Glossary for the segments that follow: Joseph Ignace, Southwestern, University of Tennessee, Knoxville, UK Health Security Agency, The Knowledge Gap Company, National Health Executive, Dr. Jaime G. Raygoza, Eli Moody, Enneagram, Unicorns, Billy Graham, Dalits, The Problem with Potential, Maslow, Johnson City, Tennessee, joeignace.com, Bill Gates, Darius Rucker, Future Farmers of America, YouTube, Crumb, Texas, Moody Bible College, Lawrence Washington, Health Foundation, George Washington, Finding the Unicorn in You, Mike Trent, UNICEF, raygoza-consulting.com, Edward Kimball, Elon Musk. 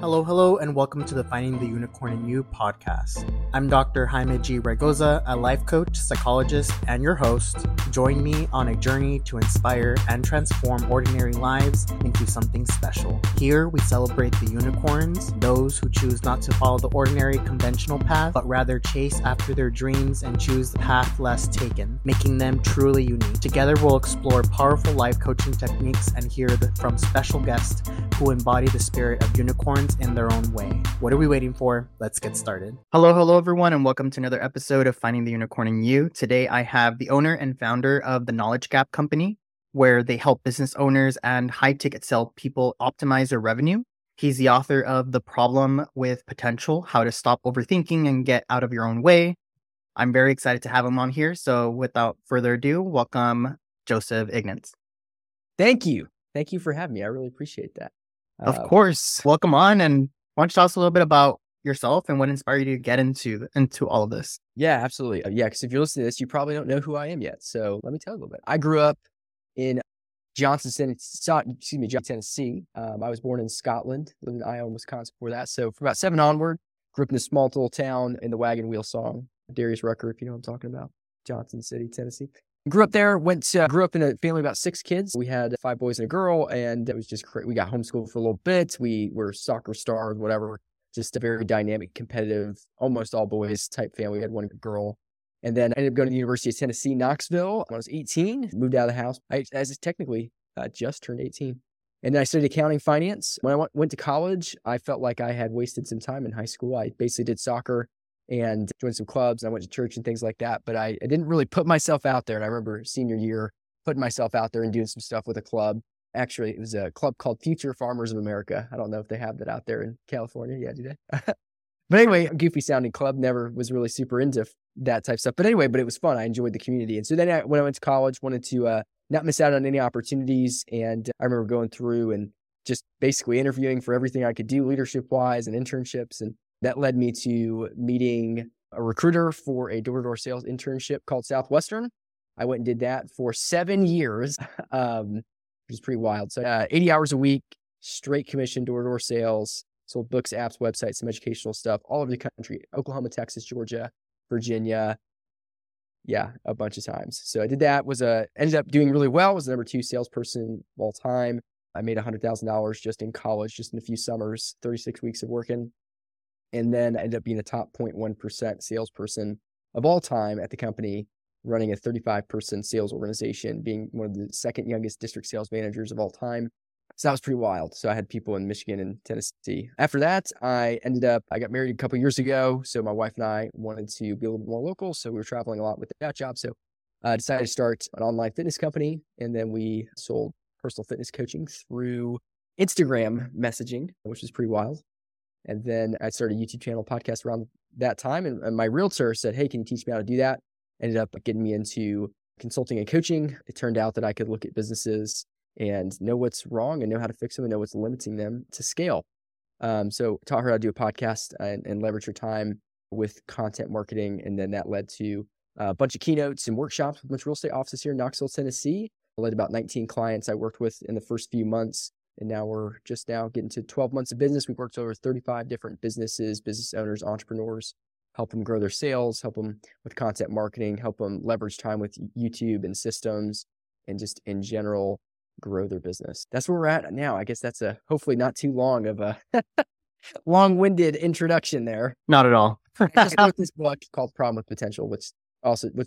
Hello, and welcome to the Finding the Unicorn in You podcast. I'm Dr. Jaime G. Raygoza, a life coach, psychologist, and your host. Join me on a journey to inspire and transform ordinary lives into something special. Here, we celebrate the unicorns, those who choose not to follow the ordinary conventional path, but rather chase after their dreams and choose the path less taken, making them truly unique. Together, we'll explore powerful life coaching techniques and hear from special guests who embody the spirit of unicorns in their own way. What are we waiting for? Let's get started. Hello, everyone, and welcome to another episode of Finding the Unicorn in You. Today, I have the owner and founder of The Knowledge Gap Company, where they help business owners and high-ticket sell people optimize their revenue. He's the author of The Problem with Potential, How to Stop Overthinking and Get Out of Your Own Way. I'm very excited to have him on here. So without further ado, welcome Joseph Ignace. Thank you. Thank you for having me. I really appreciate that. Of course. Welcome on. And why don't you tell us a little bit about yourself and what inspired you to get into all of this? Yeah, absolutely. Yeah, because if you're listening to this, you probably don't know who I am yet. So let me tell you a little bit. I grew up in Johnson, Tennessee. I was born in Scotland, lived in Ion, Wisconsin before that. So from about 7 onward, grew up in a small little town in the Wagon Wheel song. Darius Rucker, if you know what I'm talking about. Johnson City, Tennessee. Grew up there, grew up in a family of about 6 kids. We had 5 boys and a girl, and it was just great. We got homeschooled for a little bit. We were soccer stars, whatever. Just a very dynamic, competitive, almost all boys type family. We had 1 girl. And then I ended up going to the University of Tennessee, Knoxville. When I was 18, moved out of the house. I just turned 18. And then I studied accounting finance. When I went to college, I felt like I had wasted some time in high school. I basically did soccer and joined some clubs, and I went to church and things like that. But I didn't really put myself out there. And I remember senior year, putting myself out there and doing some stuff with a club. Actually, it was a club called Future Farmers of America. I don't know if they have that out there in California. Yeah, do they? But anyway, goofy sounding club, never was really super into that type of stuff. But it was fun. I enjoyed the community. And so then when I went to college, wanted to not miss out on any opportunities. And I remember going through and just basically interviewing for everything I could do leadership-wise and internships. And that led me to meeting a recruiter for a door-to-door sales internship called Southwestern. I went and did that for 7 years, which is pretty wild. So 80 hours a week, straight commission door-to-door sales, sold books, apps, websites, some educational stuff all over the country, Oklahoma, Texas, Georgia, Virginia. Yeah, a bunch of times. So I did that, ended up doing really well, was the number 2 salesperson of all time. I made $100,000 just in college, just in a few summers, 36 weeks of working. And then I ended up being the top 0.1% salesperson of all time at the company, running a 35-person sales organization, being one of the 2nd youngest district sales managers of all time. So that was pretty wild. So I had people in Michigan and Tennessee. After that, I got married a couple of years ago. So my wife and I wanted to be a little bit more local. So we were traveling a lot with that job. So I decided to start an online fitness company. And then we sold personal fitness coaching through Instagram messaging, which was pretty wild. And then I started a YouTube channel, podcast around that time. And my realtor said, hey, can you teach me how to do that? Ended up getting me into consulting and coaching. It turned out that I could look at businesses and know what's wrong and know how to fix them and know what's limiting them to scale. So taught her how to do a podcast and leverage her time with content marketing. And then that led to a bunch of keynotes and workshops with a bunch of real estate offices here in Knoxville, Tennessee. I led about 19 clients I worked with in the first few months. And now we're just now getting to 12 months of business. We've worked over 35 different businesses, business owners, entrepreneurs, help them grow their sales, help them with content marketing, help them leverage time with YouTube and systems, and just in general, grow their business. That's where we're at now. I guess that's a hopefully not too long of a long-winded introduction there. Not at all. I just wrote this book called Problem with Potential, which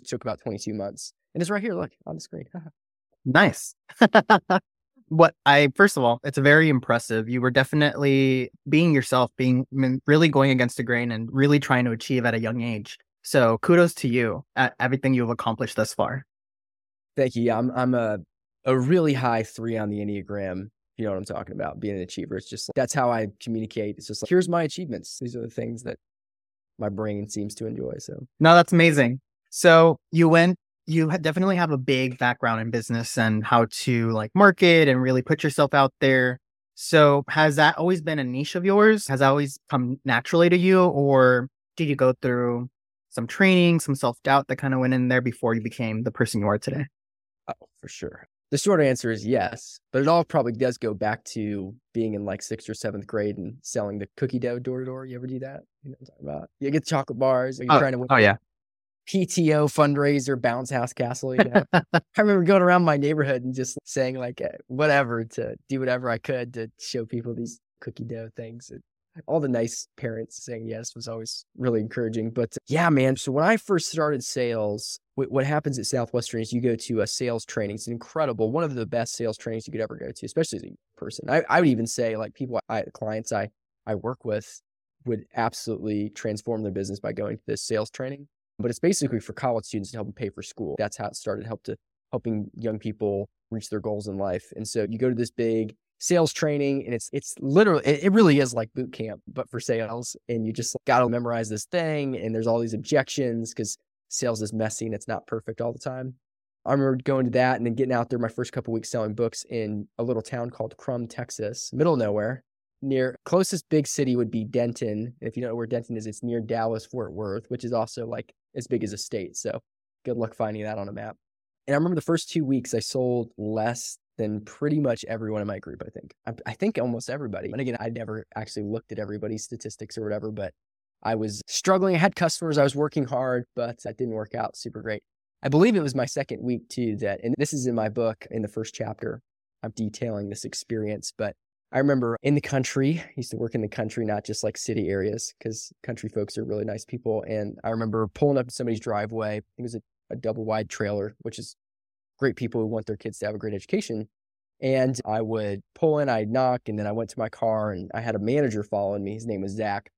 took about 22 months. And it's right here, look, on the screen. Nice. First of all, it's very impressive. You were definitely being yourself, really going against the grain and really trying to achieve at a young age. So kudos to you at everything you've accomplished thus far. Thank you. I'm a really high 3 on the Enneagram. You know what I'm talking about, being an achiever. It's just like, that's how I communicate. It's just like, here's my achievements. These are the things that my brain seems to enjoy. So no, that's amazing. So you definitely have a big background in business and how to market and really put yourself out there. So has that always been a niche of yours? Has that always come naturally to you? Or did you go through some training, some self-doubt that kind of went in there before you became the person you are today? Oh, for sure. The short answer is yes, but it all probably does go back to being in like 6th or 7th grade and selling the cookie dough door to door. You ever do that? You know what I'm talking about? You get the chocolate bars. Or you're trying to win PTO fundraiser, bounce house castle. You know? I remember going around my neighborhood and just saying like whatever to do whatever I could to show people these cookie dough things. And all the nice parents saying yes was always really encouraging. But yeah, man. So when I first started sales, what happens at Southwestern is you go to a sales training. It's incredible. One of the best sales trainings you could ever go to, especially as a person. I would even say like clients I work with would absolutely transform their business by going to this sales training. But it's basically for college students to help them pay for school. That's how it started, helping young people reach their goals in life. And so you go to this big sales training and it's literally, it really is like boot camp, but for sales. And you just got to memorize this thing. And there's all these objections because sales is messy and it's not perfect all the time. I remember going to that and then getting out there my first couple of weeks selling books in a little town called Crumb, Texas, middle of nowhere. Near closest big city would be Denton. If you don't know where Denton is, it's near Dallas, Fort Worth, which is also like as big as a state. So good luck finding that on a map. And I remember the first 2 weeks I sold less than pretty much everyone in my group, I think. I think almost everybody. And again, I never actually looked at everybody's statistics or whatever, but I was struggling. I had customers. I was working hard, but that didn't work out super great. I believe it was my second week too that, and this is in my book in the first chapter, I'm detailing this experience, but I remember in the country, I used to work in the country, not just like city areas, because country folks are really nice people. And I remember pulling up in somebody's driveway. I think it was a double wide trailer, which is great people who want their kids to have a great education. And I would pull in, I'd knock, and then I went to my car and I had a manager following me. His name was Zach.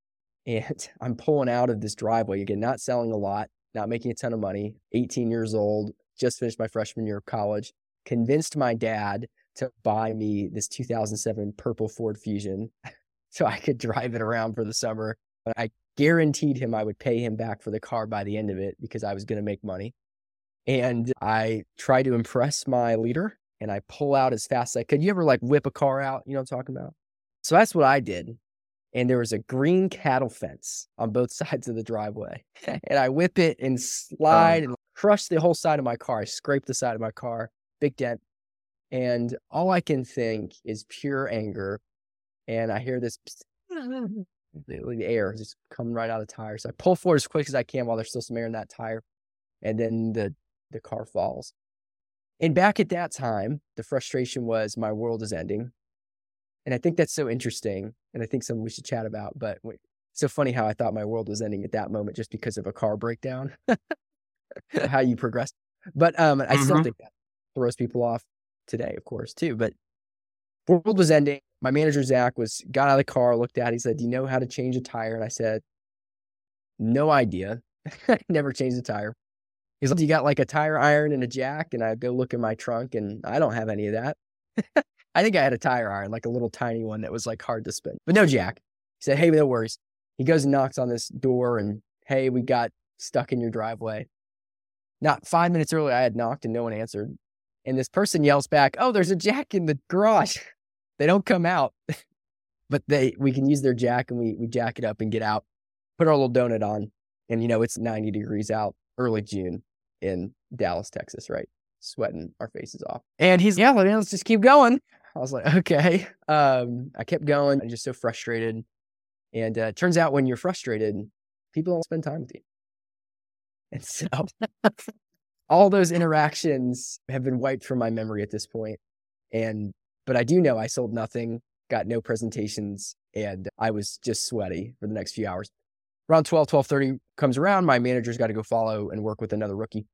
And I'm pulling out of this driveway. Again, not selling a lot, not making a ton of money, 18 years old, just finished my freshman year of college, convinced my dad to buy me this 2007 purple Ford Fusion so I could drive it around for the summer. But I guaranteed him I would pay him back for the car by the end of it because I was going to make money. And I tried to impress my leader and I pull out as fast as I could. You ever like whip a car out? You know what I'm talking about? So that's what I did. And there was a green cattle fence on both sides of the driveway. And I whip it and slide and crush the whole side of my car. I scraped the side of my car, big dent. And all I can think is pure anger. And I hear this, the air just coming right out of the tire. So I pull forward as quick as I can while there's still some air in that tire. And then the car falls. And back at that time, the frustration was my world is ending. And I think that's so interesting. And I think something we should chat about. But it's so funny how I thought my world was ending at that moment just because of a car breakdown, how you progress. But I still think that throws people off today, of course, too. But world was ending. My manager, Zach, got out of the car, looked at it. He said, "Do you know how to change a tire?" And I said, "No idea." I never changed a tire. He's like, "You got like a tire iron and a jack?" And I go look in my trunk and I don't have any of that. I think I had a tire iron, like a little tiny one that was like hard to spin, but no jack. He said, "Hey, no worries." He goes and knocks on this door and, "Hey, we got stuck in your driveway." Not 5 minutes earlier, I had knocked and no one answered. And this person yells back, "Oh, there's a jack in the garage." They don't come out, but we can use their jack and we jack it up and get out, put our little donut on. And, you know, it's 90 degrees out, early June in Dallas, Texas, right? Sweating our faces off. And he's, "Yeah, let's just keep going." I was like, okay. I kept going. I'm just so frustrated. And it turns out when you're frustrated, people don't spend time with you. And so all those interactions have been wiped from my memory at this point. But I do know I sold nothing, got no presentations, and I was just sweaty for the next few hours. Around 12:30 comes around, my manager's got to go follow and work with another rookie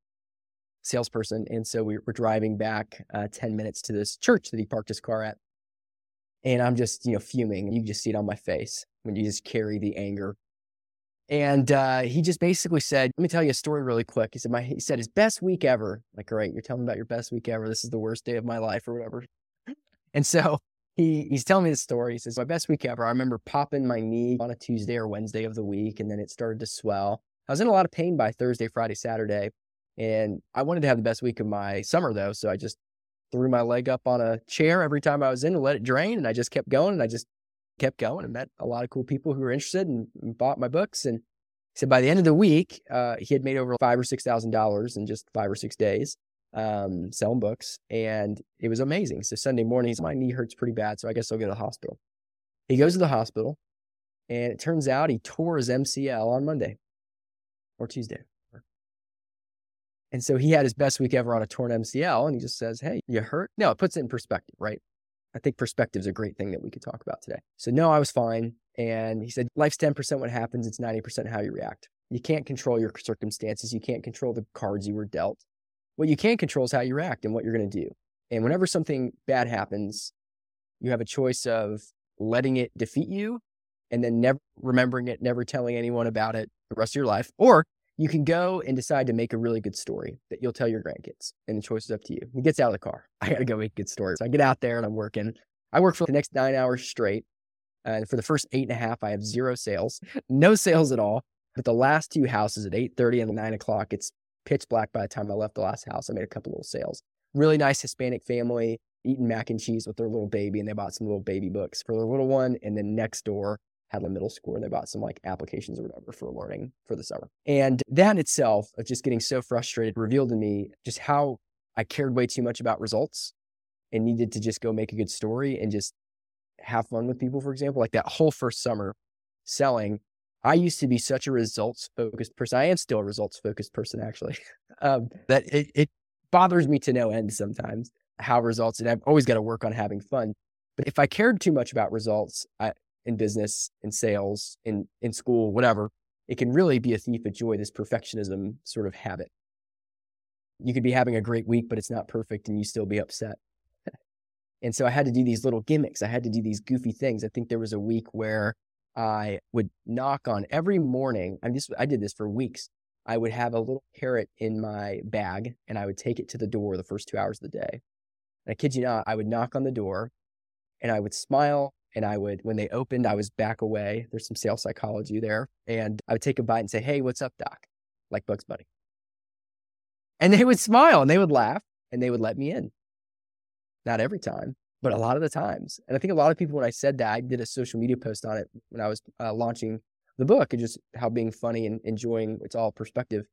salesperson. And so we were driving back 10 minutes to this church that he parked his car at. And I'm just, fuming. You can just see it on my face when you just carry the anger. And he just basically said, "Let me tell you a story really quick." He said, his best week ever. Like, all right, you're telling me about your best week ever. This is the worst day of my life or whatever. And so he's telling me this story. He says, "My best week ever. I remember popping my knee on a Tuesday or Wednesday of the week. And then it started to swell. I was in a lot of pain by Thursday, Friday, Saturday. And I wanted to have the best week of my summer though. So I just threw my leg up on a chair every time I was in to let it drain. And I just kept going and I just kept going and met a lot of cool people who were interested and bought my books." And he said by the end of the week, he had made over $5,000 or $6,000 in just 5 or 6 days. selling books, and it was amazing. So Sunday morning, my knee hurts pretty bad, so I guess I'll go to the hospital. He goes to the hospital, and it turns out he tore his MCL on Monday or Tuesday. And so he had his best week ever on a torn MCL, and he just says, hey, you hurt? No, it puts it in perspective, right? I think perspective is a great thing that we could talk about today. So no, I was fine. And he said, life's 10% what happens. It's 90% how you react. You can't control your circumstances. You can't control the cards you were dealt. What you can control is how you react and what you're going to do. And whenever something bad happens, you have a choice of letting it defeat you and then never remembering it, never telling anyone about it the rest of your life. Or you can go and decide to make a really good story that you'll tell your grandkids, and the choice is up to you. He gets out of the car. I got to go make a good story. So I get out there and I'm working. I work for the next 9 hours straight. And for the first 8.5, I have zero sales, no sales at all. But the last two houses at 8:30 and 9 o'clock, it's pitch black by the time I left the last house. I made a couple little sales. Really nice Hispanic family eating mac and cheese with their little baby. And they bought some little baby books for their little one. And then next door had a middle school, and they bought some like applications or whatever for learning for the summer. And that in itself of just getting so frustrated revealed to me just how I cared way too much about results and needed to just go make a good story and just have fun with people, for example. Like that whole first summer selling, I used to be such a results-focused person. I am still a results-focused person, actually, that it bothers me to no end sometimes how results, and I've always got to work on having fun. But if I cared too much about results, in business, in sales, in school, whatever, it can really be a thief of joy, this perfectionism sort of habit. You could be having a great week, but it's not perfect and you still be upset. And so I had to do these little gimmicks. I had to do these goofy things. I think there was a week where I would knock on every morning. I did this for weeks. I would have a little carrot in my bag and I would take it to the door the first 2 hours of the day. And I kid you not, I would knock on the door and I would smile. And I would, when they opened, I was back away. There's some sales psychology there. And I would take a bite and say, hey, what's up, doc? Like Bugs Bunny. And they would smile and they would laugh and they would let me in. Not every time, but a lot of the times. And I think a lot of people, when I said that, I did a social media post on it when I was launching the book, and just how being funny and enjoying, it's all perspective.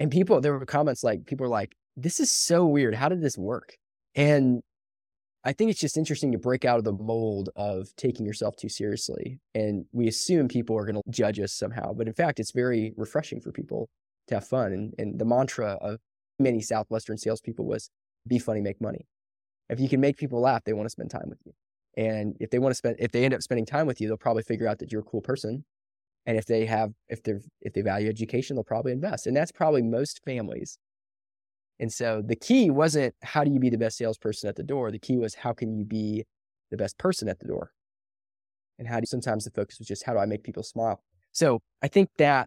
And people, there were comments like, people were like, this is so weird. How did this work? And I think it's just interesting to break out of the mold of taking yourself too seriously. And we assume people are going to judge us somehow. But in fact, it's very refreshing for people to have fun. And the mantra of many Southwestern salespeople was, be funny, make money. If you can make people laugh, they want to spend time with you. And if they end up spending time with you, they'll probably figure out that you're a cool person. And if they value education, they'll probably invest. And that's probably most families. And so the key wasn't how do you be the best salesperson at the door? The key was how can you be the best person at the door? And sometimes the focus was just how do I make people smile? So I think that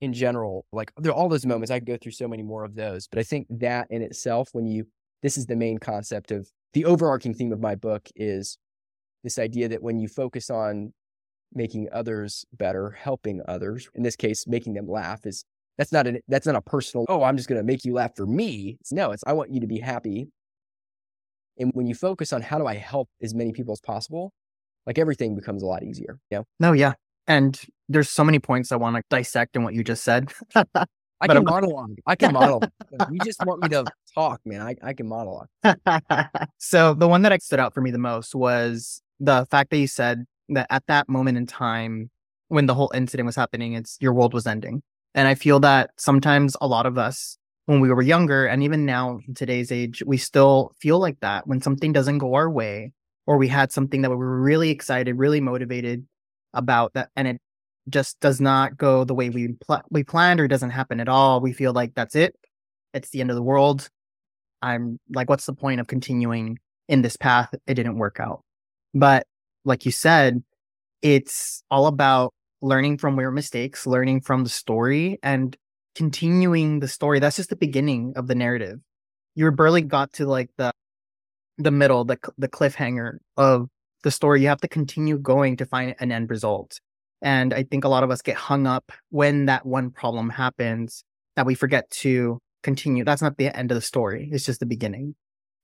in general, like there are all those moments, I could go through so many more of those, but I think that in itself, this is the main concept of the overarching theme of my book is this idea that when you focus on making others better, helping others, in this case, making them laugh is that's not a personal, oh, I'm just going to make you laugh for me. No, I want you to be happy. And when you focus on how do I help as many people as possible, like everything becomes a lot easier. You know? No, yeah. And there's so many points I want to dissect in what you just said. I can monologue. You just want me to talk, man. I can monologue. So the one that stood out for me the most was the fact that you said that at that moment in time, when the whole incident was happening, your world was ending. And I feel that sometimes a lot of us, when we were younger, and even now in today's age, we still feel like that when something doesn't go our way, or we had something that we were really excited, really motivated about that, and it just does not go the way we planned, or doesn't happen at all. We feel like that's it. It's the end of the world. I'm like, what's the point of continuing in this path? It didn't work out. But like you said, it's all about learning from your mistakes, learning from the story, and continuing the story. That's just the beginning of the narrative. You barely got to like the middle, the cliffhanger of the story. You have to continue going to find an end result. And I think a lot of us get hung up when that one problem happens that we forget to continue. That's not the end of the story. It's just the beginning.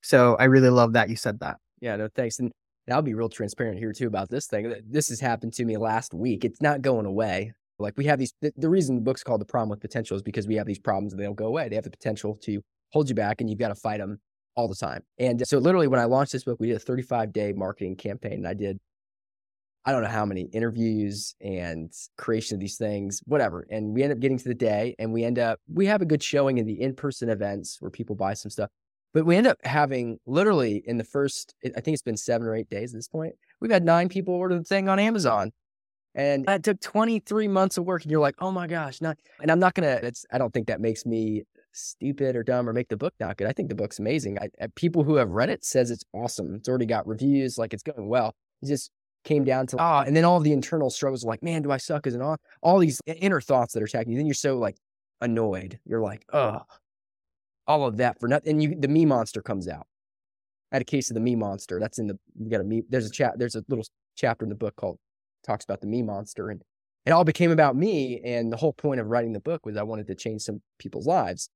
So I really love that you said that. Yeah, no, thanks. And I'll be real transparent here too about this thing. This has happened to me last week. It's not going away. Like we have the reason the book's called The Problem with Potential is because we have these problems and they don't go away. They have the potential to holds you back and you've got to fight them all the time. And so literally when I launched this book, we did a 35-day marketing campaign and I did, I don't know how many interviews and creation of these things, whatever. And we end up getting to the day and we have a good showing in the in-person events where people buy some stuff. But we end up having literally in the first, I think it's been 7 or 8 days at this point, we've had 9 people order the thing on Amazon. And that took 23 months of work. And you're like, oh my gosh, not. And I'm not going to, I don't think that makes me stupid or dumb or make the book not good. I think the book's amazing. People who have read it says it's awesome. It's already got reviews, like it's going well. It just came down to, and then all the internal struggles like, man, do I suck as an author? All these inner thoughts that are attacking you. Then you're so like annoyed. You're like, all of that for nothing. And the me monster comes out. I had a case of the me monster. That's in the, we got a me, there's a little chapter in the book called, talks about the me monster, and it all became about me. And the whole point of writing the book was I wanted to change some people's lives.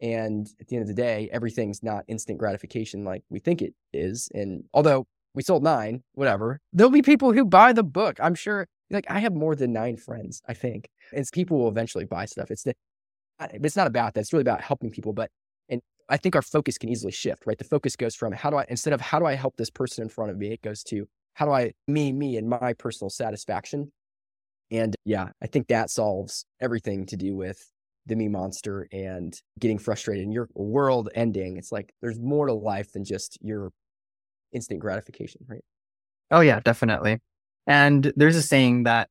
And at the end of the day, everything's not instant gratification like we think it is. And although we sold 9, whatever, there'll be people who buy the book. I'm sure, like I have more than 9 friends, I think, and people will eventually buy stuff. It's not about that. It's really about helping people. But, and I think our focus can easily shift, right? The focus goes from how do I help this person in front of me? It goes to, how do I, me and my personal satisfaction? And yeah, I think that solves everything to do with the me monster and getting frustrated and your world ending. It's like, there's more to life than just your instant gratification, right? Oh yeah, definitely. And there's a saying that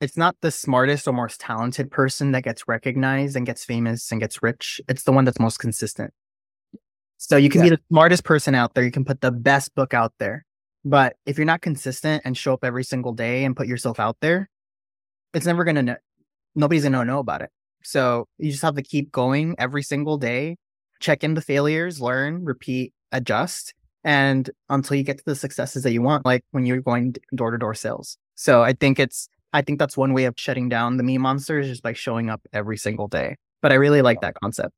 it's not the smartest or most talented person that gets recognized and gets famous and gets rich. It's the one that's most consistent. So you can be the smartest person out there. You can put the best book out there. But if you're not consistent and show up every single day and put yourself out there, it's never going to know. Nobody's going to know about it. So you just have to keep going every single day, check in the failures, learn, repeat, adjust, and until you get to the successes that you want, like when you're going door-to-door sales. So I think that's one way of shutting down the me monster is just by showing up every single day. But I really like that concept.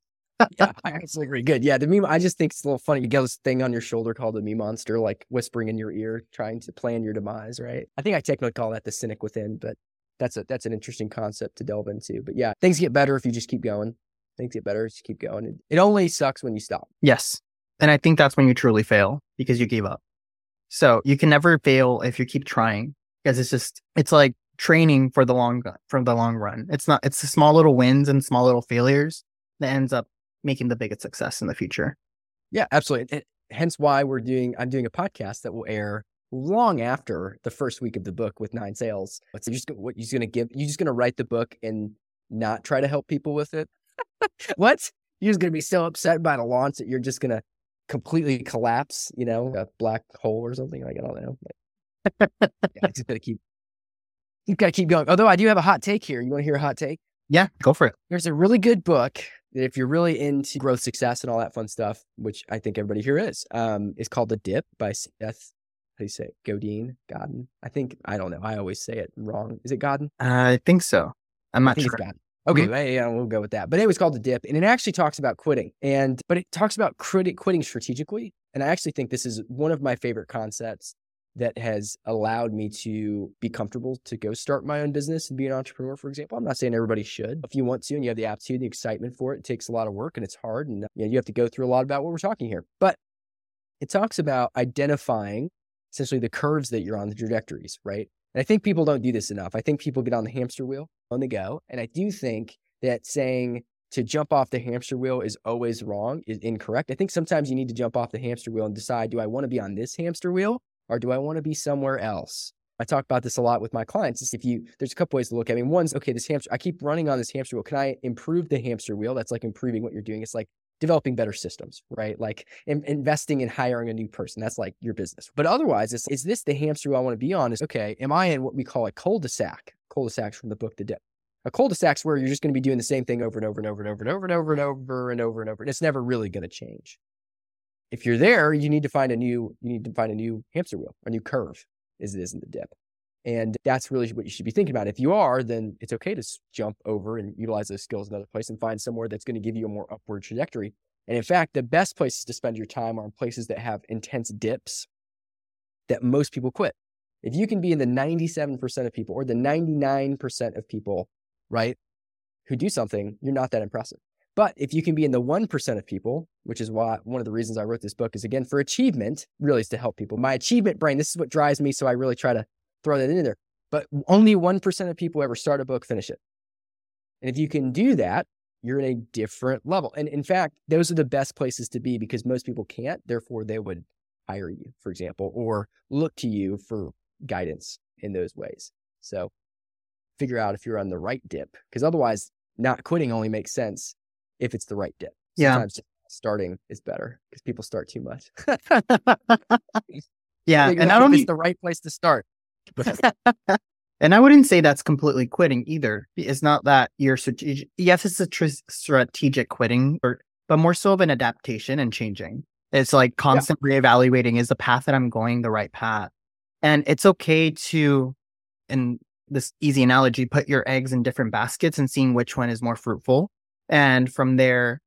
Yeah, I actually agree. Good. Yeah, the meme, I just think it's a little funny. You get this thing on your shoulder called the me monster, like whispering in your ear, trying to plan your demise, right? I think I technically call that the cynic within, but that's an interesting concept to delve into. But yeah, things get better if you just keep going. It only sucks when you stop. Yes. And I think that's when you truly fail because you gave up. So you can never fail if you keep trying because it's like training for the long run. It's the small little wins and small little failures that ends up making the biggest success in the future. Yeah, absolutely. And hence why I'm doing a podcast that will air long after the first week of the book with 9 sales. So you're just going to write the book and not try to help people with it. What? You're just going to be so upset by the launch that you're just going to completely collapse, a black hole or something. Like, I don't know. Like, yeah, you've got to keep going. Although I do have a hot take here. You want to hear a hot take? Yeah, go for it. There's a really good book that if you're really into growth, success, and all that fun stuff, which I think everybody here is called The Dip by Seth, Godin. I don't know. I always say it wrong. Is it Godin? I think so. I'm not sure. Okay, we'll go with that. But it was called The Dip, and it actually talks about quitting. But it talks about quitting strategically. And I actually think this is one of my favorite concepts that has allowed me to be comfortable to go start my own business and be an entrepreneur, for example. I'm not saying everybody should. If you want to and you have the aptitude and the excitement for it, it takes a lot of work and it's hard. And you have to go through a lot about what we're talking here. But it talks about identifying essentially the curves that you're on, the trajectories, right? And I think people don't do this enough. I think people get on the hamster wheel on the go. And I do think that saying to jump off the hamster wheel is always wrong, is incorrect. I think sometimes you need to jump off the hamster wheel and decide, do I want to be on this hamster wheel? Or do I want to be somewhere else? I talk about this a lot with my clients. There's a couple ways to look at it. I mean, one's, okay, I keep running on this hamster wheel. Can I improve the hamster wheel? That's like improving what you're doing. It's like developing better systems, right? Like investing in hiring a new person. That's like your business. But otherwise, is this the hamster wheel I want to be on? Okay, am I in what we call a cul-de-sac? Cul-de-sacs from the book, The Dip. A cul-de-sac's where you're just going to be doing the same thing over and over and over and over and over and over and over and over and over. And it's never really going to change. If you're there, you need to find a new hamster wheel, a new curve, as it is in The Dip. And that's really what you should be thinking about. If you are, then it's okay to jump over and utilize those skills in another place and find somewhere that's going to give you a more upward trajectory. And in fact, the best places to spend your time are in places that have intense dips that most people quit. If you can be in the 97% of people or the 99% of people, right, who do something, you're not that impressive. But if you can be in the 1% of people, which is why one of the reasons I wrote this book is, again, for achievement, really is to help people. My achievement brain, this is what drives me, so I really try to throw that in there. But only 1% of people ever start a book, finish it. And if you can do that, you're in a different level. And in fact, those are the best places to be because most people can't. Therefore, they would hire you, for example, or look to you for guidance in those ways. So figure out if you're on the right dip, because otherwise not quitting only makes sense if it's the right dip. Sometimes starting is better because people start too much. And I don't think it's the right place to start. And I wouldn't say that's completely quitting either. It's not that you're strategic. Yes, it's a strategic quitting, but more so of an adaptation and changing. It's like constant reevaluating. Is the path that I'm going the right path? And it's okay to, in this easy analogy, put your eggs in different baskets and seeing which one is more fruitful. And from there,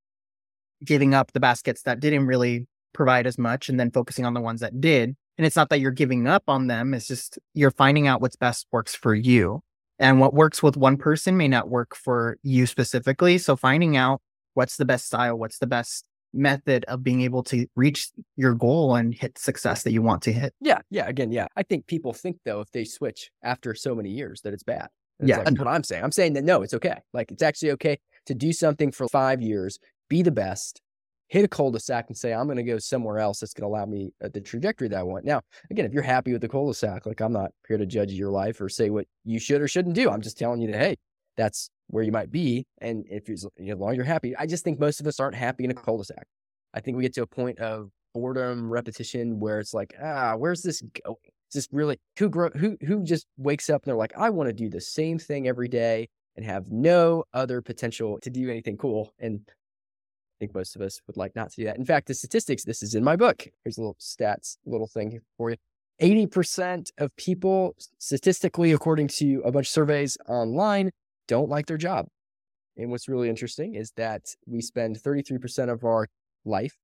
giving up the baskets that didn't really provide as much and then focusing on the ones that did. And it's not that you're giving up on them. It's just you're finding out what's best works for you. And what works with one person may not work for you specifically. So finding out what's the best style, what's the best method of being able to reach your goal and hit success that you want to hit. I think people think, though, if they switch after so many years that it's bad. And it's that's what I'm saying. I'm saying that, no, it's okay. Like, it's actually okay to do something for 5 years, be the best, hit a cul-de-sac and say, I'm going to go somewhere else that's going to allow me the trajectory that I want. Now, again, if you're happy with the cul-de-sac, like, I'm not here to judge your life or say what you should or shouldn't do. I'm just telling you that, hey, that's where you might be. And if you're, as long as you're happy, I just think most of us aren't happy in a cul-de-sac. I think we get to a point of boredom, repetition, where it's like, where's this going? Is this really, who just wakes up and they're like, I want to do the same thing every day and have no other potential to do anything cool. And I think most of us would like not to do that. In fact, the statistics, this is in my book. Here's a little stats, little thing for you. 80% of people, statistically, according to a bunch of surveys online, don't like their job. And what's really interesting is that we spend 33% of our life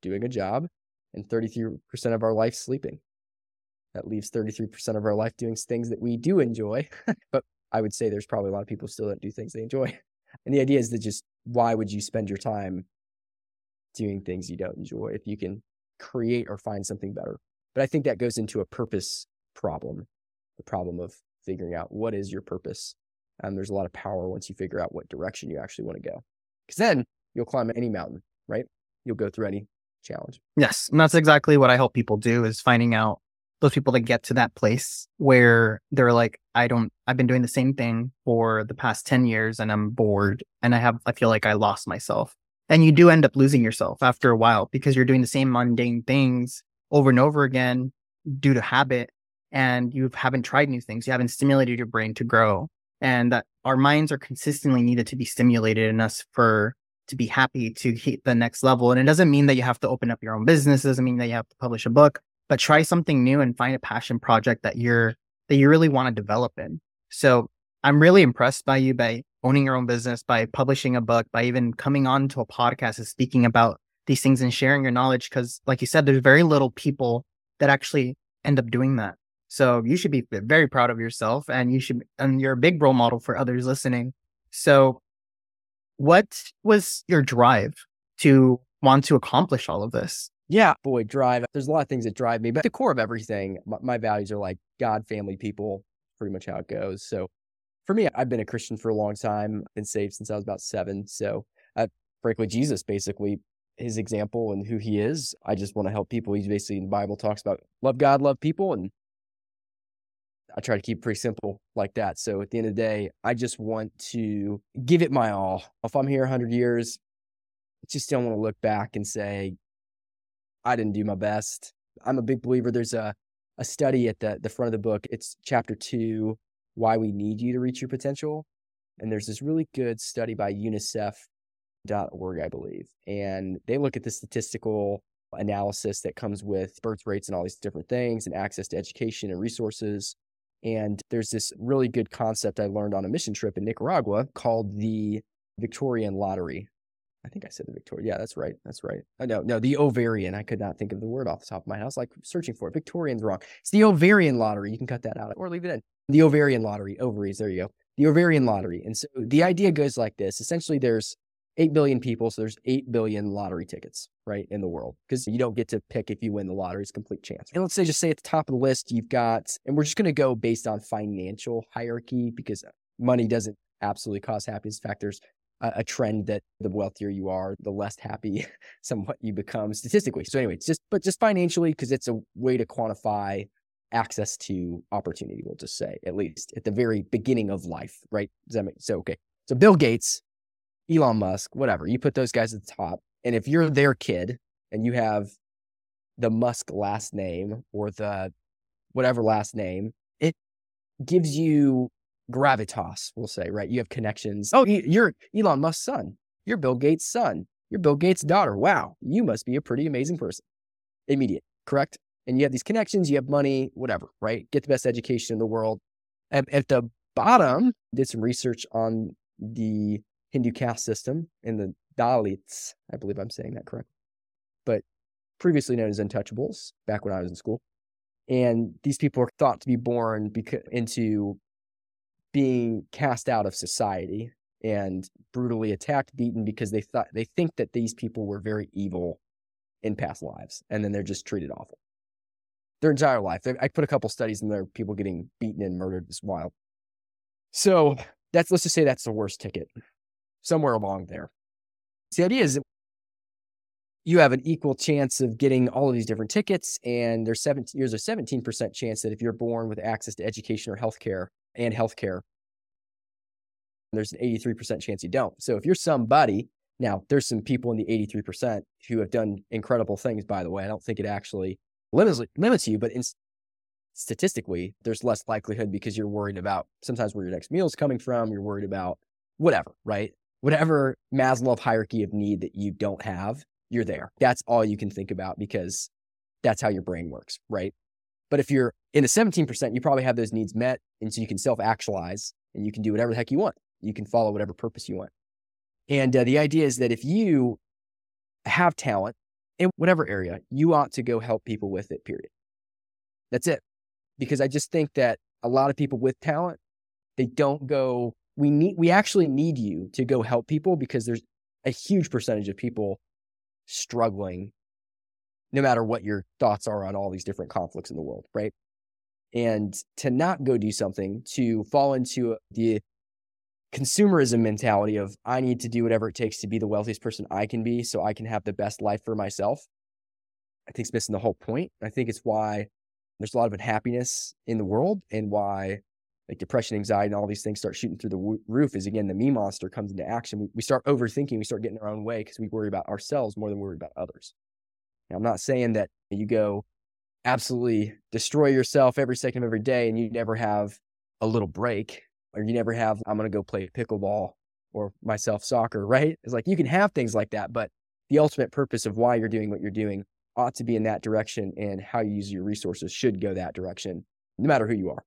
doing a job and 33% of our life sleeping. That leaves 33% of our life doing things that we do enjoy. But I would say there's probably a lot of people still that do things they enjoy. And the idea is that just, why would you spend your time doing things you don't enjoy if you can create or find something better? But I think that goes into a purpose problem, the problem of figuring out what is your purpose. There's a lot of power once you figure out what direction you actually want to go, because then you'll climb any mountain, right? You'll go through any challenge. Yes. And that's exactly what I help people do, is finding out those people that get to that place where they're like, I've been doing the same thing for the past 10 years and I'm bored and I feel like I lost myself. And you do end up losing yourself after a while because you're doing the same mundane things over and over again due to habit, and you haven't tried new things. You haven't stimulated your brain to grow, and that our minds are consistently needed to be stimulated in us to be happy, to hit the next level. And it doesn't mean that you have to open up your own business. It doesn't mean that you have to publish a book, but try something new and find a passion project that you really want to develop in. So I'm really impressed by you, by owning your own business, by publishing a book, by even coming on to a podcast and speaking about these things and sharing your knowledge. Because like you said, there's very little people that actually end up doing that. So you should be very proud of yourself, and you're a big role model for others listening. So what was your drive to want to accomplish all of this? Drive. There's a lot of things that drive me, but the core of everything, my values are like God, family, people, pretty much how it goes. So for me, I've been a Christian for a long time. I've been saved since I was about 7. So frankly, Jesus, basically, his example and who he is, I just want to help people. He's basically, in the Bible, talks about love God, love people. And I try to keep it pretty simple like that. So at the end of the day, I just want to give it my all. If I'm here 100 years, I just don't want to look back and say, I didn't do my best. I'm a big believer. There's a study at the front of the book. It's chapter 2. Why we need you to reach your potential. And there's this really good study by UNICEF.org, I believe. And they look at the statistical analysis that comes with birth rates and all these different things and access to education and resources. And there's this really good concept I learned on a mission trip in Nicaragua called the Victorian Lottery. I think I said the Victorian. Yeah, that's right. That's right. Oh, no, the ovarian. I could not think of the word off the top of my head. I was like searching for it. Victorian's wrong. It's the ovarian lottery. You can cut that out or leave it in. The ovarian lottery, ovaries, there you go. The ovarian lottery. And so the idea goes like this. Essentially, there's 8 billion people, so there's 8 billion lottery tickets, right, in the world, because you don't get to pick if you win the lottery. It's complete chance. And let's say, just say at the top of the list, you've got, and we're just going to go based on financial hierarchy because money doesn't absolutely cause happiness. In fact, there's a trend that the wealthier you are, the less happy somewhat you become statistically. So anyway, just financially, because it's a way to quantify access to opportunity, we'll just say, at least at the very beginning of life, right? Does that make sense? So, okay. So Bill Gates, Elon Musk, whatever, you put those guys at the top. And if you're their kid and you have the Musk last name or the whatever last name, it gives you gravitas, we'll say, right? You have connections. Oh, you're Elon Musk's son. You're Bill Gates' son. You're Bill Gates' daughter. Wow. You must be a pretty amazing person. Immediate, correct? And you have these connections, you have money, whatever, right? Get the best education in the world. At the bottom, did some research on the Hindu caste system and the Dalits, I believe I'm saying that correctly, but previously known as untouchables back when I was in school. And these people are thought to be born into being cast out of society and brutally attacked, beaten, because they think that these people were very evil in past lives. And then they're just treated awful their entire life. I put a couple studies in there, people getting beaten and murdered. It's wild. So let's just say that's the worst ticket. Somewhere along there. So the idea is that you have an equal chance of getting all of these different tickets, and there's a 17% chance that if you're born with access to education or healthcare, there's an 83% chance you don't. So if you're somebody, now there's some people in the 83% who have done incredible things, by the way. I don't think it actually limits you, but statistically, there's less likelihood because you're worried about sometimes where your next meal is coming from. You're worried about whatever, right? Whatever Maslow hierarchy of need that you don't have, you're there. That's all you can think about because that's how your brain works, right? But if you're in the 17%, you probably have those needs met. And so you can self-actualize and you can do whatever the heck you want. You can follow whatever purpose you want. And the idea is that if you have talent in whatever area, you ought to go help people with it, period. That's it. Because I just think that a lot of people with talent, they don't go... We actually need you to go help people because there's a huge percentage of people struggling no matter what your thoughts are on all these different conflicts in the world, right? And to not go do something, to fall into the consumerism mentality of I need to do whatever it takes to be the wealthiest person I can be so I can have the best life for myself, I think it's missing the whole point. I think it's why there's a lot of unhappiness in the world and why like depression, anxiety, and all these things start shooting through the roof is, again, the me monster comes into action. We start overthinking. We start getting our own way because we worry about ourselves more than we worry about others. Now, I'm not saying that you go absolutely destroy yourself every second of every day and you never have a little break or you never have, I'm going to go play pickleball or myself soccer, right? It's like you can have things like that, but the ultimate purpose of why you're doing what you're doing ought to be in that direction, and how you use your resources should go that direction, no matter who you are.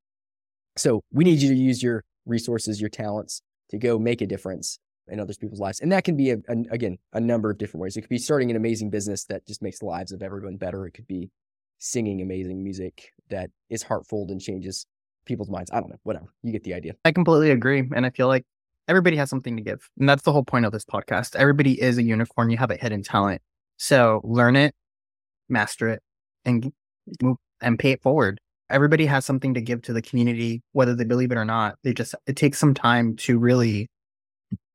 So we need you to use your resources, your talents to go make a difference in other people's lives. And that can be, again, a number of different ways. It could be starting an amazing business that just makes the lives of everyone better. It could be singing amazing music that is heartfelt and changes people's minds. I don't know, whatever. You get the idea. I completely agree. And I feel like everybody has something to give. And that's the whole point of this podcast. Everybody is a unicorn. You have a hidden talent. So learn it, master it, and pay it forward. Everybody has something to give to the community, whether they believe it or not. It takes some time to really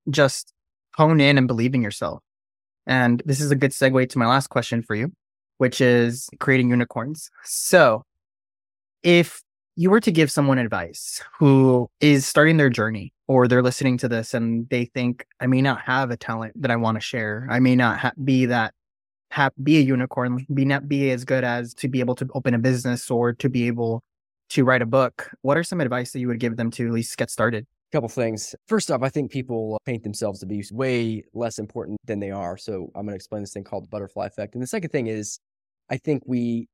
just hone in and believe in yourself. And this is a good segue to my last question for you, which is creating unicorns. So if you were to give someone advice who is starting their journey, or they're listening to this and they think, I may not have a talent that I want to share. I may not be a unicorn, not be as good as to be able to open a business or to be able to write a book. What are some advice that you would give them to at least get started? A couple things. First off, I think people paint themselves to be way less important than they are. So I'm going to explain this thing called the butterfly effect. And the second thing is, I think we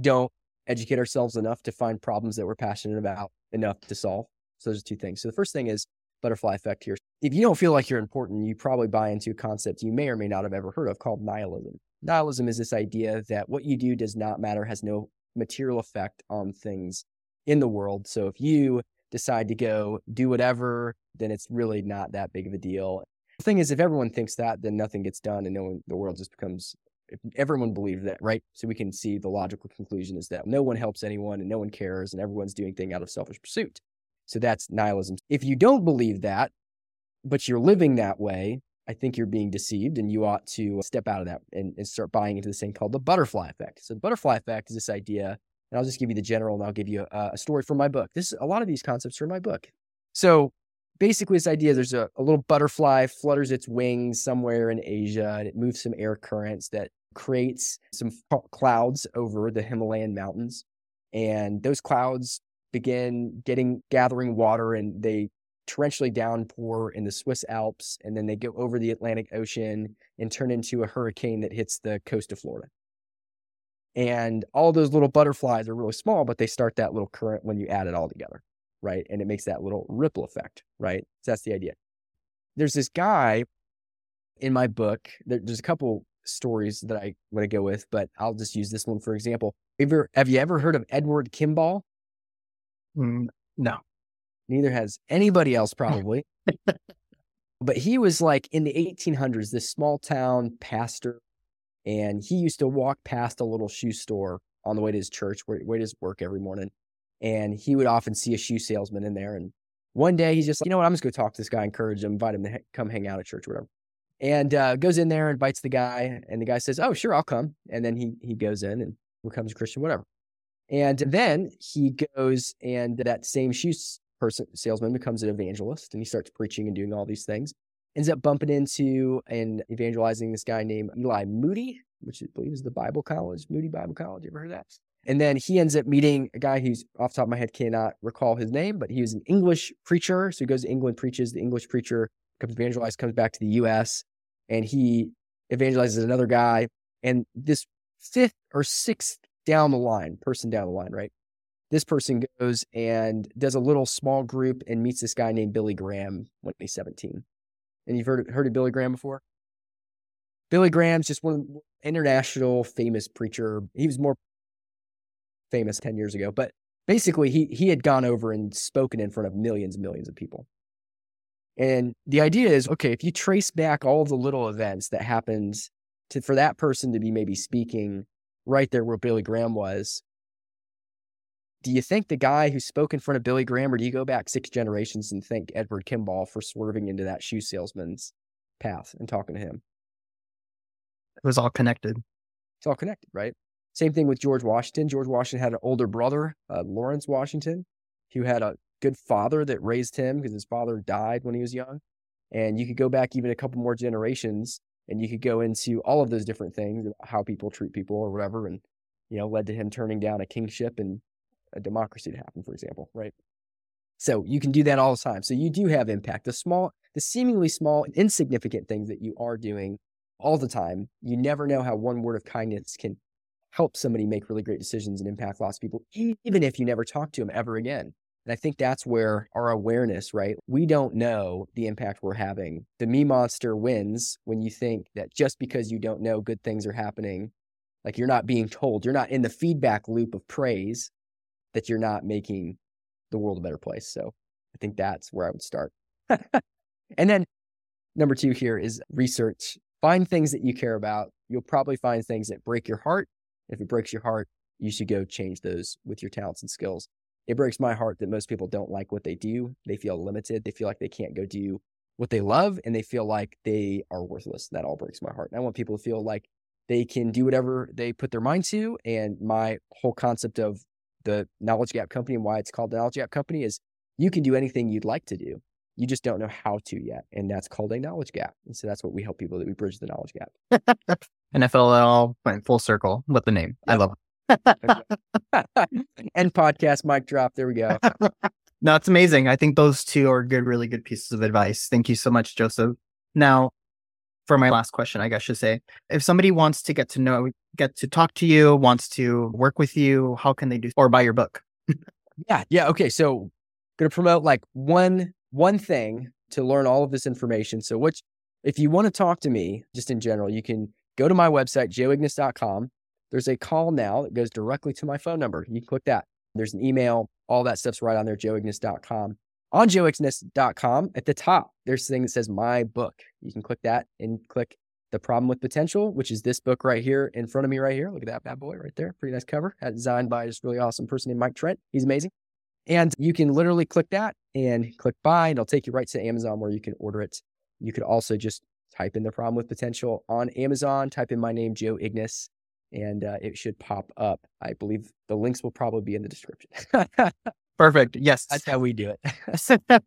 don't educate ourselves enough to find problems that we're passionate about enough to solve. So those are two things. So the first thing is butterfly effect here. If you don't feel like you're important, you probably buy into a concept you may or may not have ever heard of called nihilism. Nihilism is this idea that what you do does not matter, has no material effect on things in the world. So if you decide to go do whatever, then it's really not that big of a deal. The thing is, if everyone thinks that, then nothing gets done, and no one, the world just becomes, if everyone believed that, right? So we can see the logical conclusion is that no one helps anyone and no one cares and everyone's doing things out of selfish pursuit. So that's nihilism. If you don't believe that, but you're living that way, I think you're being deceived, and you ought to step out of that and start buying into this thing called the butterfly effect. So the butterfly effect is this idea, and I'll just give you the general, and I'll give you a story from my book. This, a lot of these concepts are in my book. So basically this idea, there's a little butterfly flutters its wings somewhere in Asia, and it moves some air currents that creates some clouds over the Himalayan mountains. And those clouds begin gathering water, and they torrentially downpour in the Swiss Alps, and then they go over the Atlantic Ocean and turn into a hurricane that hits the coast of Florida. And all those little butterflies are really small, but they start that little current when you add it all together, right? And it makes that little ripple effect, right? So that's the idea. There's this guy in my book, there's a couple stories that I want to go with, but I'll just use this one for example. Have you ever heard of Edward Kimball? No. Neither has anybody else probably. But he was like in the 1800s, this small town pastor, and he used to walk past a little shoe store on the way to his church, where he does work every morning. And he would often see a shoe salesman in there. And one day he's just like, you know what, I'm just going to talk to this guy, encourage him, invite him to come hang out at church or whatever. And goes in there and invites the guy. And the guy says, oh, sure, I'll come. And then he goes in and becomes a Christian, whatever. And then he goes, and that same shoe salesman becomes an evangelist, and he starts preaching and doing all these things. Ends up bumping into and evangelizing this guy named Eli Moody, which I believe is the Bible College, Moody Bible College. You ever heard of that? And then he ends up meeting a guy who's, off the top of my head, cannot recall his name, but he was an English preacher. So he goes to England, preaches. The English preacher comes evangelized, comes back to the U.S., and he evangelizes another guy. And this fifth or sixth person down the line, right? This person goes and does a little small group and meets this guy named Billy Graham when he's 17. And you've heard of Billy Graham before? Billy Graham's just one of the international famous preacher. He was more famous 10 years ago, but basically he had gone over and spoken in front of millions and millions of people. And the idea is, okay, if you trace back all the little events that happened for that person to be maybe speaking right there where Billy Graham was, do you think the guy who spoke in front of Billy Graham, or do you go back 6 generations and thank Edward Kimball for swerving into that shoe salesman's path and talking to him? It was all connected. It's all connected, right? Same thing with George Washington. George Washington had an older brother, Lawrence Washington, who had a good father that raised him because his father died when he was young. And you could go back even a couple more generations, and you could go into all of those different things about how people treat people or whatever, and, you know, led to him turning down a kingship and a democracy to happen, for example, right? So you can do that all the time. So you do have impact. The seemingly small, insignificant things that you are doing all the time, you never know how one word of kindness can help somebody make really great decisions and impact lots of people, even if you never talk to them ever again. And I think that's where our awareness, right? We don't know the impact we're having. The me monster wins when you think that just because you don't know good things are happening, like you're not being told, you're not in the feedback loop of praise, that you're not making the world a better place. So I think that's where I would start. And then number 2 here is research. Find things that you care about. You'll probably find things that break your heart. If it breaks your heart, you should go change those with your talents and skills. It breaks my heart that most people don't like what they do. They feel limited. They feel like they can't go do what they love, and they feel like they are worthless. That all breaks my heart. And I want people to feel like they can do whatever they put their mind to. And my whole concept of the Knowledge Gap Company and why it's called the Knowledge Gap Company is you can do anything you'd like to do. You just don't know how to yet. And that's called a knowledge gap. And so that's what we help people do. We bridge the knowledge gap. And I feel it all went full circle with the name. Yeah. I love it. End podcast, mic drop. There we go. No, it's amazing. I think those 2 are really good pieces of advice. Thank you so much, Joseph. Now, for my last question, I guess I should say, if somebody wants to get to talk to you, wants to work with you, how can they do, or buy your book? Yeah. Okay. So going to promote like one thing to learn all of this information. So if you want to talk to me just in general, you can go to my website, joeignace.com. There's a call now that goes directly to my phone number. You can click that. There's an email. All that stuff's right on there, joeignace.com. On joeignace.com, at the top, there's a thing that says My Book. You can click that and click The Problem with Potential, which is this book right here in front of me right here. Look at that bad boy right there. Pretty nice cover. That's designed by this really awesome person named Mike Trent. He's amazing. And you can literally click that and click buy, and it'll take you right to Amazon where you can order it. You could also just type in The Problem with Potential on Amazon, type in my name, Joe Ignace, and it should pop up. I believe the links will probably be in the description. Perfect. Yes, that's how we do it.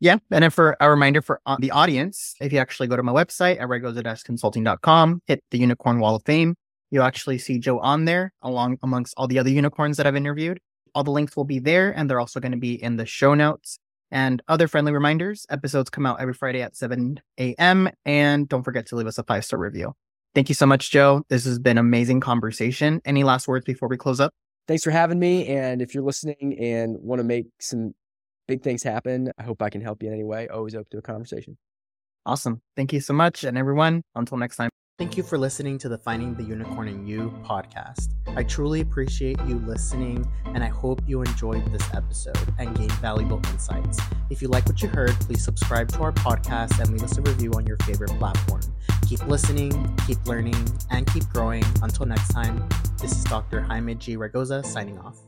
Yeah. And then for a reminder for the audience, if you actually go to my website at raygoza-consulting.com, hit the Unicorn Wall of Fame, you'll actually see Joe on there amongst all the other unicorns that I've interviewed. All the links will be there, and they're also going to be in the show notes. And other friendly reminders, episodes come out every Friday at 7 a.m. And don't forget to leave us a 5-star review. Thank you so much, Joe. This has been an amazing conversation. Any last words before we close up? Thanks for having me. And if you're listening and want to make some big things happen, I hope I can help you in any way. Always open to a conversation. Awesome. Thank you so much. And everyone, until next time. Thank you for listening to the Finding the Unicorn in You podcast. I truly appreciate you listening, and I hope you enjoyed this episode and gained valuable insights. If you like what you heard, please subscribe to our podcast and leave us a review on your favorite platform. Keep listening, keep learning, and keep growing. Until next time, this is Dr. Jaime G. Raygoza signing off.